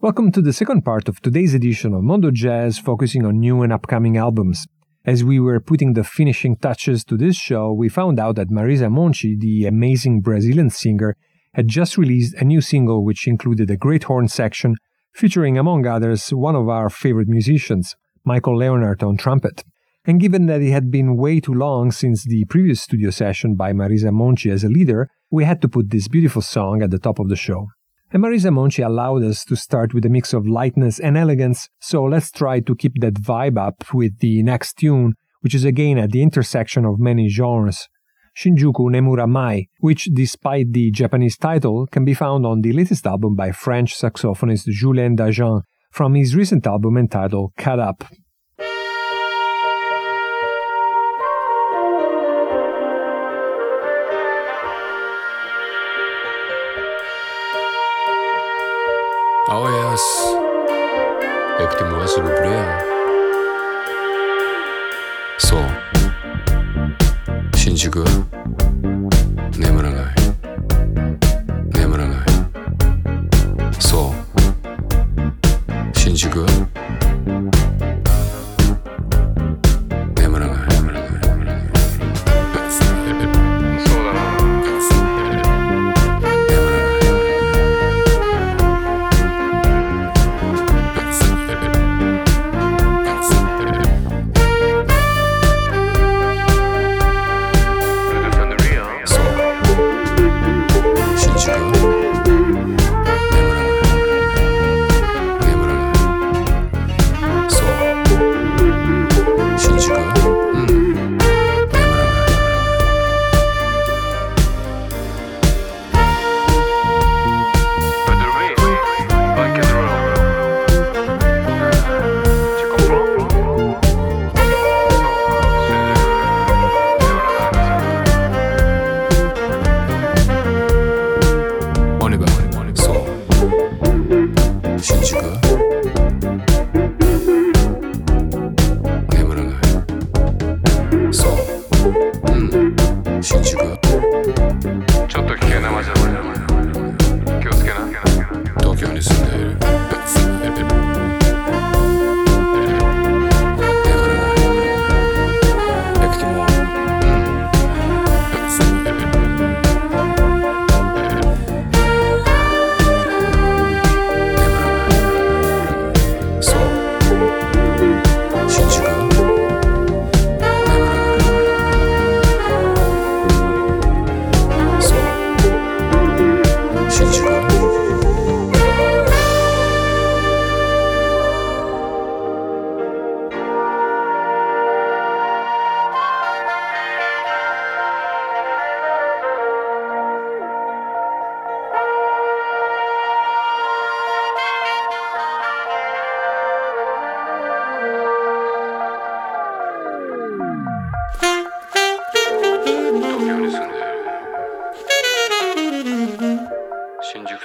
Welcome to the second part of today's edition of Mondo Jazz, focusing on new and upcoming albums. As we were putting the finishing touches to this show, we found out that Marisa Monchi, the amazing Brazilian singer, had just released a new single which included a great horn section featuring, among others, one of our favorite musicians, Michael Leonard on trumpet. And given that it had been way too long since the previous studio session by Marisa Monchi as a leader, we had to put this beautiful song at the top of the show. And Marisa Monchi allowed us to start with a mix of lightness and elegance, so let's try to keep that vibe up with the next tune, which is again at the intersection of many genres, Shinjuku Nemura Mai, which, despite the Japanese title, can be found on the latest album by French saxophonist Julien Dajan, from his recent album entitled Cut Up. Oh yes, jak ty moje lubię. So, Shinjuku, nemuranai, nemuranai. So, Shinjuku, nemuranai, nemuranai, nemuranai.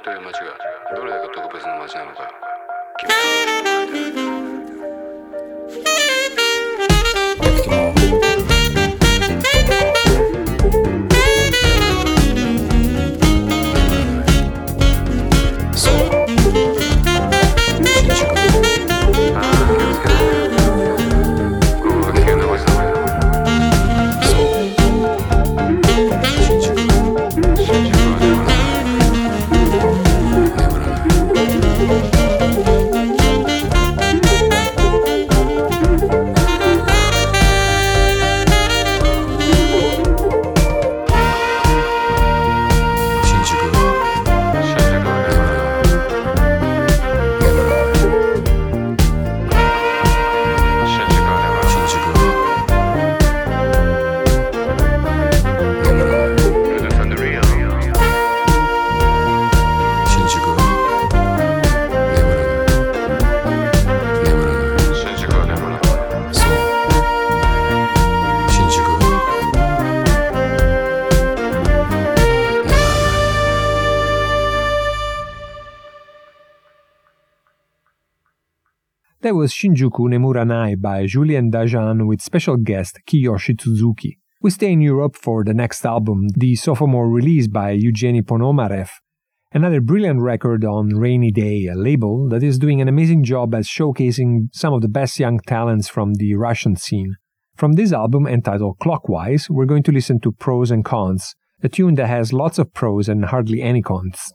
人や街がどれだけ特別な街なのかwas Shinjuku Nemuranai by Julien Dajan with special guest Kiyoshi Suzuki. We stay in Europe for the next album, the sophomore release by Eugenie Ponomarev, another brilliant record on Rainy Day, a label that is doing an amazing job at showcasing some of the best young talents from the Russian scene. From this album, entitled Clockwise, we're going to listen to Pros and Cons, a tune that has lots of pros and hardly any cons.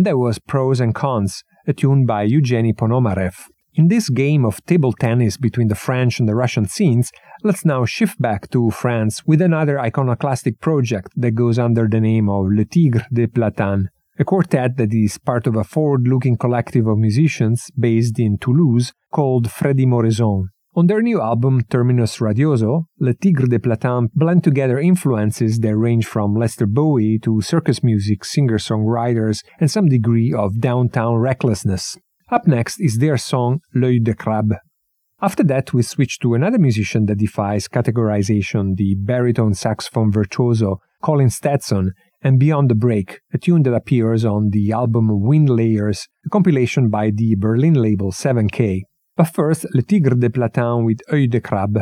and there was Pros and Cons, a tune by Eugenie Ponomarev. In this game of table tennis between the French and the Russian scenes, let's now shift back to France with another iconoclastic project that goes under the name of Le Tigre des Platanes, a quartet that is part of a forward-looking collective of musicians based in Toulouse called Freddy Morisson. On their new album Terminus Radioso, Le Tigre des Platanes blend together influences that range from Lester Bowie to circus music, singer-songwriters, and some degree of downtown recklessness. Up next is their song L'œil de crabe. After that, we switch to another musician that defies categorization, the baritone saxophone virtuoso Colin Stetson, and Beyond the Break, a tune that appears on the album Wind Layers, a compilation by the Berlin label 7K. But first, Le Tigre des Platanes with Œil de Crabe.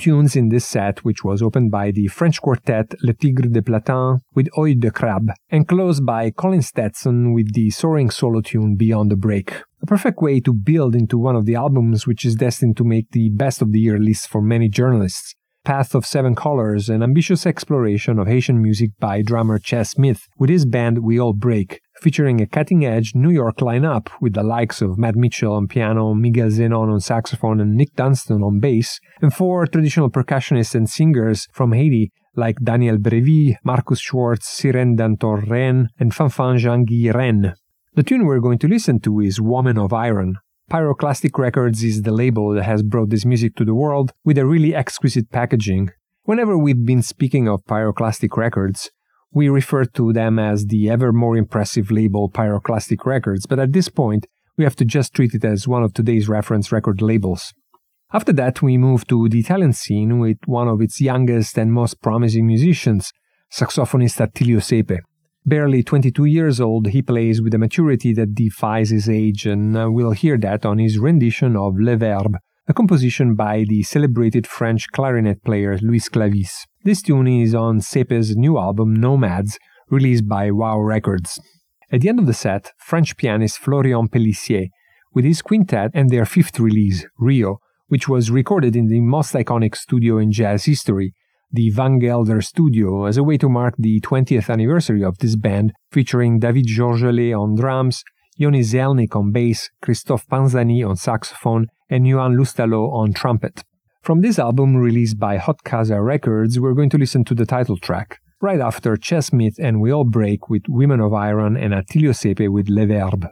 tunes in this set, which was opened by the French quartet Le Tigre des Platanes with Oeil de Crabe, and closed by Colin Stetson with the soaring solo tune Beyond the Break. A perfect way to build into one of the albums which is destined to make the best of the year list for many journalists. Path of Seven Colors, an ambitious exploration of Haitian music by drummer Ches Smith with his band We All Break, featuring a cutting-edge New York lineup with the likes of Matt Mitchell on piano, Miguel Zenon on saxophone, and Nick Dunston on bass, and four traditional percussionists and singers from Haiti like Daniel Brevi, Marcus Schwartz, Sirene Dantor Rennes, and Fanfan Jean-Guy Rennes. The tune we're going to listen to is Woman of Iron. Pyroclastic Records is the label that has brought this music to the world with a really exquisite packaging. Whenever we've been speaking of Pyroclastic Records, we refer to them as the ever more impressive label Pyroclastic Records, but at this point, we have to just treat it as one of today's reference record labels. After that, we move to the Italian scene with one of its youngest and most promising musicians, saxophonist Attilio Sepe. Barely 22 years old, he plays with a maturity that defies his age, and we'll hear that on his rendition of Le Verbe, a composition by the celebrated French clarinet player Louis Clavis. This tune is on Sepe's new album Nomads, released by Wow Records. At the end of the set, French pianist Florian Pellissier with his quintet and their fifth release, Rio, which was recorded in the most iconic studio in jazz history, the Van Gelder Studio, as a way to mark the 20th anniversary of this band, featuring David Georgelet on drums, Yoni Zelnik on bass, Christophe Panzani on saxophone, and Yohan Loustalot on trumpet. From this album, released by Hot Casa Records, we're going to listen to the title track, right after Ches Smith and We All Break with Women of Iron and Attilio Sepe with Le Verbe.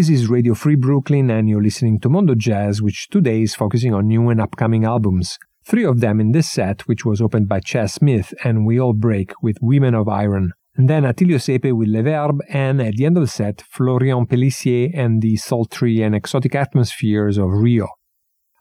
This is Radio Free Brooklyn, and you're listening to Mondo Jazz, which today is focusing on new and upcoming albums. Three of them in this set, which was opened by Ches Smith and We All Break with Women of Iron, and then Attilio Sepe with Le Verbe, and at the end of the set, Florian Pellissier and the sultry and exotic atmospheres of Rio.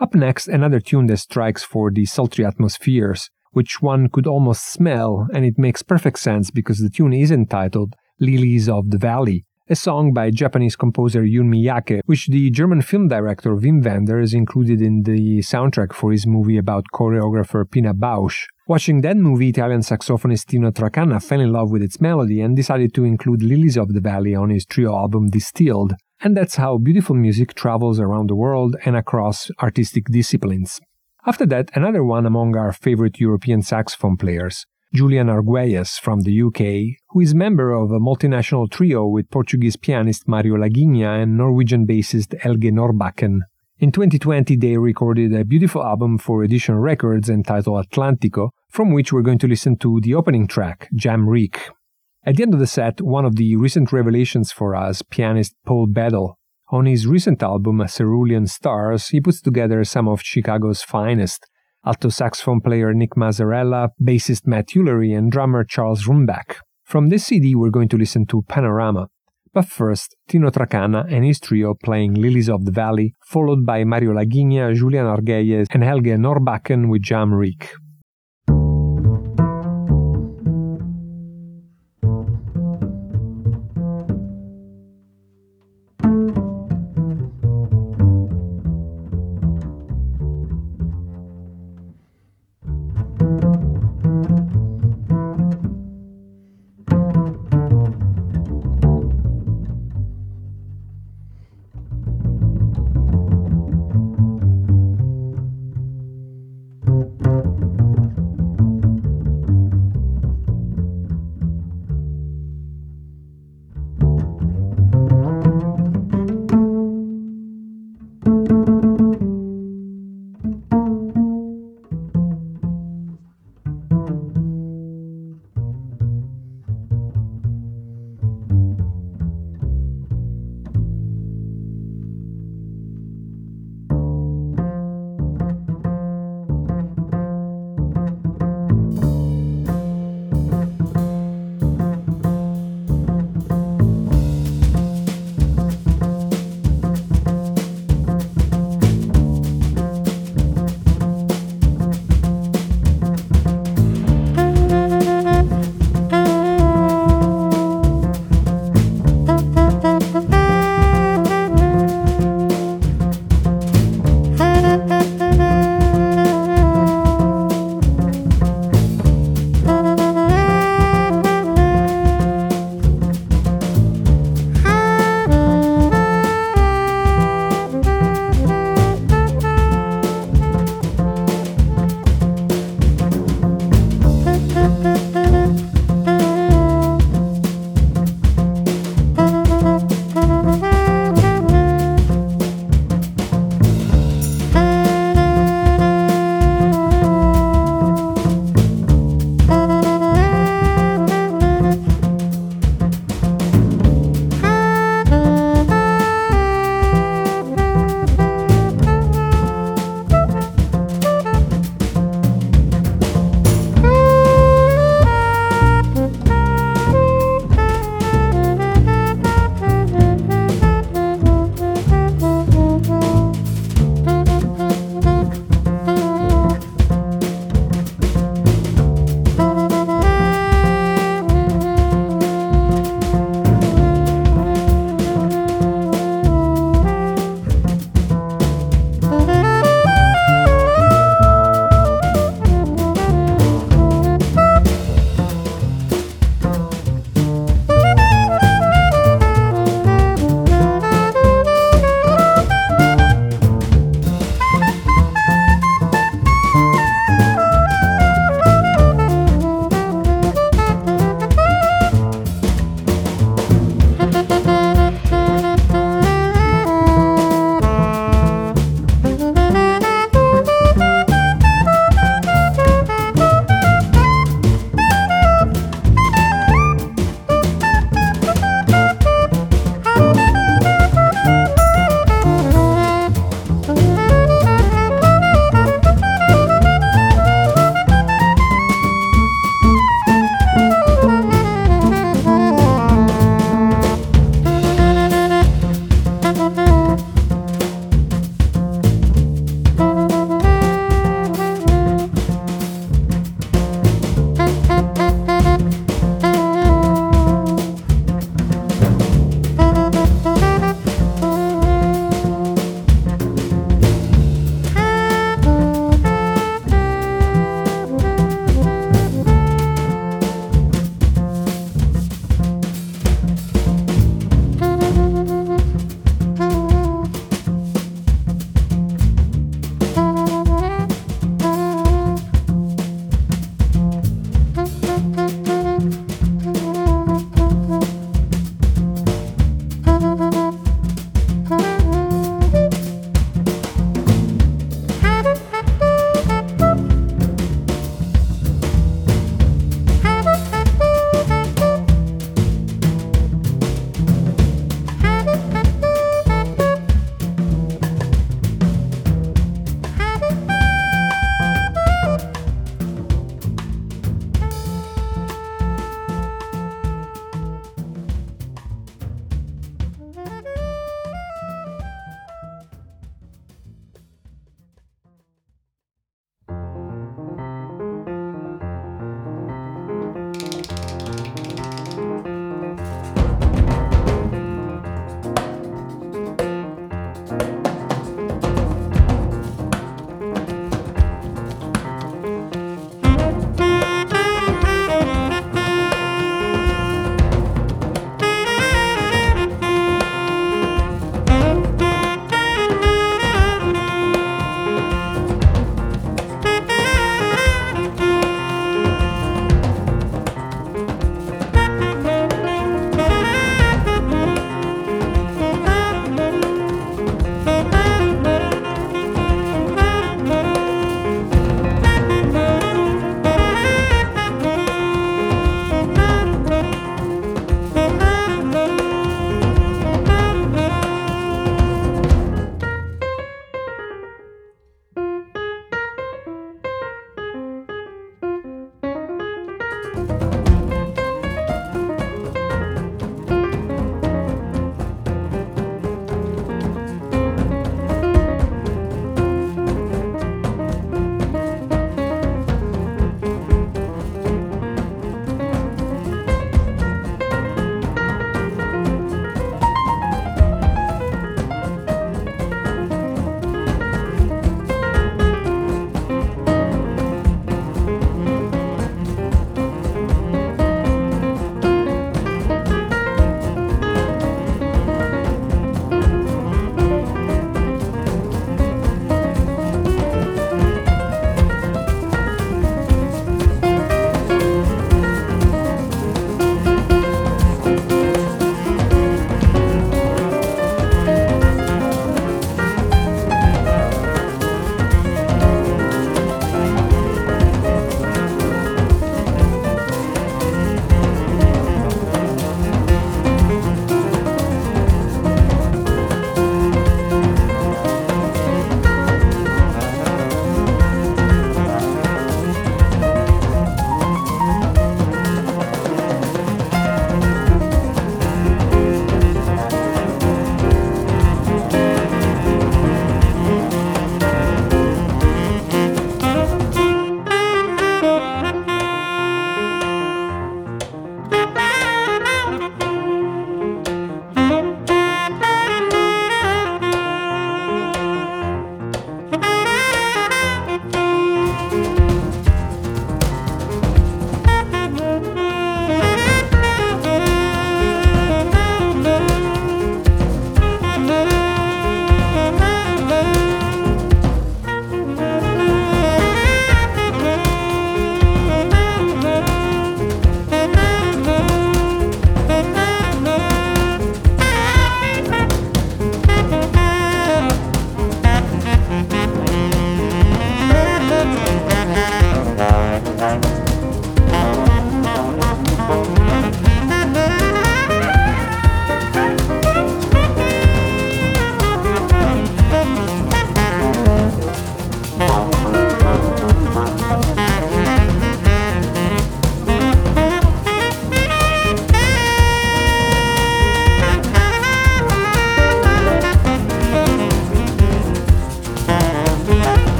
Up next, another tune that strikes for the sultry atmospheres, which one could almost smell, and it makes perfect sense because the tune is entitled Lilies of the Valley, a song by Japanese composer Jun Miyake, which the German film director Wim Wenders included in the soundtrack for his movie about choreographer Pina Bausch. Watching that movie, Italian saxophonist Tino Tracanna fell in love with its melody and decided to include Lilies of the Valley on his trio album Distilled, and that's how beautiful music travels around the world and across artistic disciplines. After that, another one among our favorite European saxophone players, Julian Arguelles from the UK, who is member of a multinational trio with Portuguese pianist Mário Laginha and Norwegian bassist Elge Norbaken. In 2020, they recorded a beautiful album for Edition Records entitled Atlantico, from which we're going to listen to the opening track, Jamreek. At the end of the set, one of the recent revelations for us, pianist Paul Baddel. On his recent album, Cerulean Stars, he puts together some of Chicago's finest. Alto saxophone player Nick Mazzarella, bassist Matt Hillery, and drummer Charles Rumbach. From this CD, we're going to listen to Panorama. But first, Tino Tracanna and his trio playing Lilies of the Valley, followed by Mário Laginha, Julian Arguelles, and Helge Norbaken with Jamreek.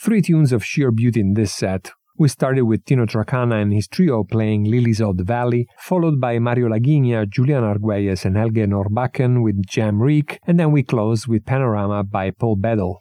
Three tunes of sheer beauty in this set. We started with Tino Tracanna and his trio playing Lilies of the Valley, followed by Mário Laginha, Julian Arguelles, and Elge Norbaken with Jamreek, and then we closed with Panorama by Paul Baddel.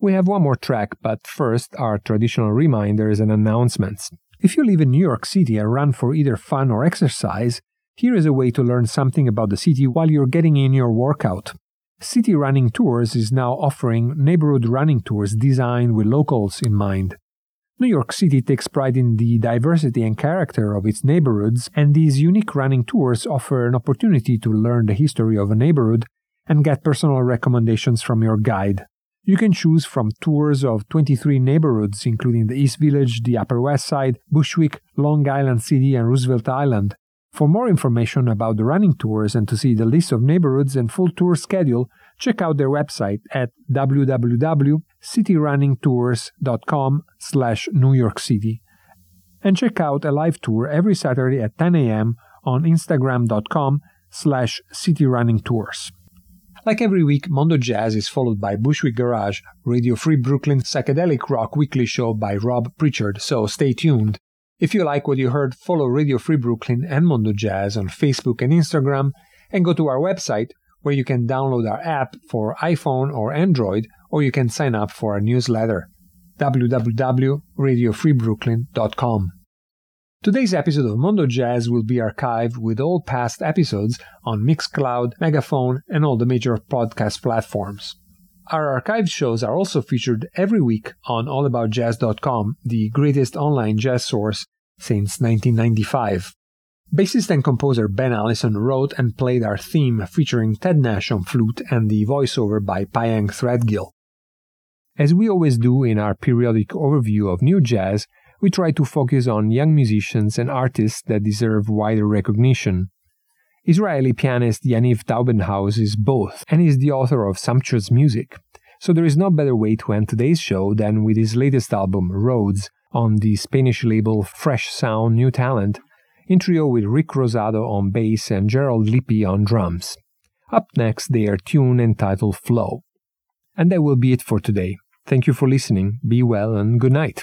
We have one more track, but first our traditional reminders and announcements. If you live in New York City and run for either fun or exercise, here is a way to learn something about the city while you're getting in your workout. City Running Tours is now offering neighborhood running tours designed with locals in mind. New York City takes pride in the diversity and character of its neighborhoods, and these unique running tours offer an opportunity to learn the history of a neighborhood and get personal recommendations from your guide. You can choose from tours of 23 neighborhoods, including the East Village, the Upper West Side, Bushwick, Long Island City, and Roosevelt Island. For more information about the running tours and to see the list of neighborhoods and full tour schedule, check out their website at www.cityrunningtours.com/New York City. And check out a live tour every Saturday at 10 a.m. on Instagram.com/cityrunningtours. Like every week, Mondo Jazz is followed by Bushwick Garage, Radio Free Brooklyn psychedelic rock weekly show by Rob Pritchard, so stay tuned. If you like what you heard, follow Radio Free Brooklyn and Mondo Jazz on Facebook and Instagram, and go to our website where you can download our app for iPhone or Android, or you can sign up for our newsletter, www.radiofreebrooklyn.com. Today's episode of Mondo Jazz will be archived with all past episodes on Mixcloud, Megaphone, and all the major podcast platforms. Our archived shows are also featured every week on allaboutjazz.com, the greatest online jazz source since 1995. Bassist and composer Ben Allison wrote and played our theme featuring Ted Nash on flute and the voiceover by Payang Threadgill. As we always do in our periodic overview of new jazz, we try to focus on young musicians and artists that deserve wider recognition. Israeli pianist Yaniv Taubenhaus is both, and is the author of sumptuous music, so there is no better way to end today's show than with his latest album, Roads, on the Spanish label Fresh Sound New Talent, in trio with Rick Rosado on bass and Gerald Lippi on drums. Up next, their tune entitled Flow. And that will be it for today. Thank you for listening, be well, and good night.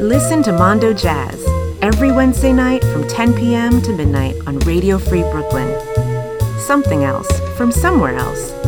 Listen to Mondo Jazz every Wednesday night from 10 p.m. to midnight on Radio Free Brooklyn. Something else from somewhere else.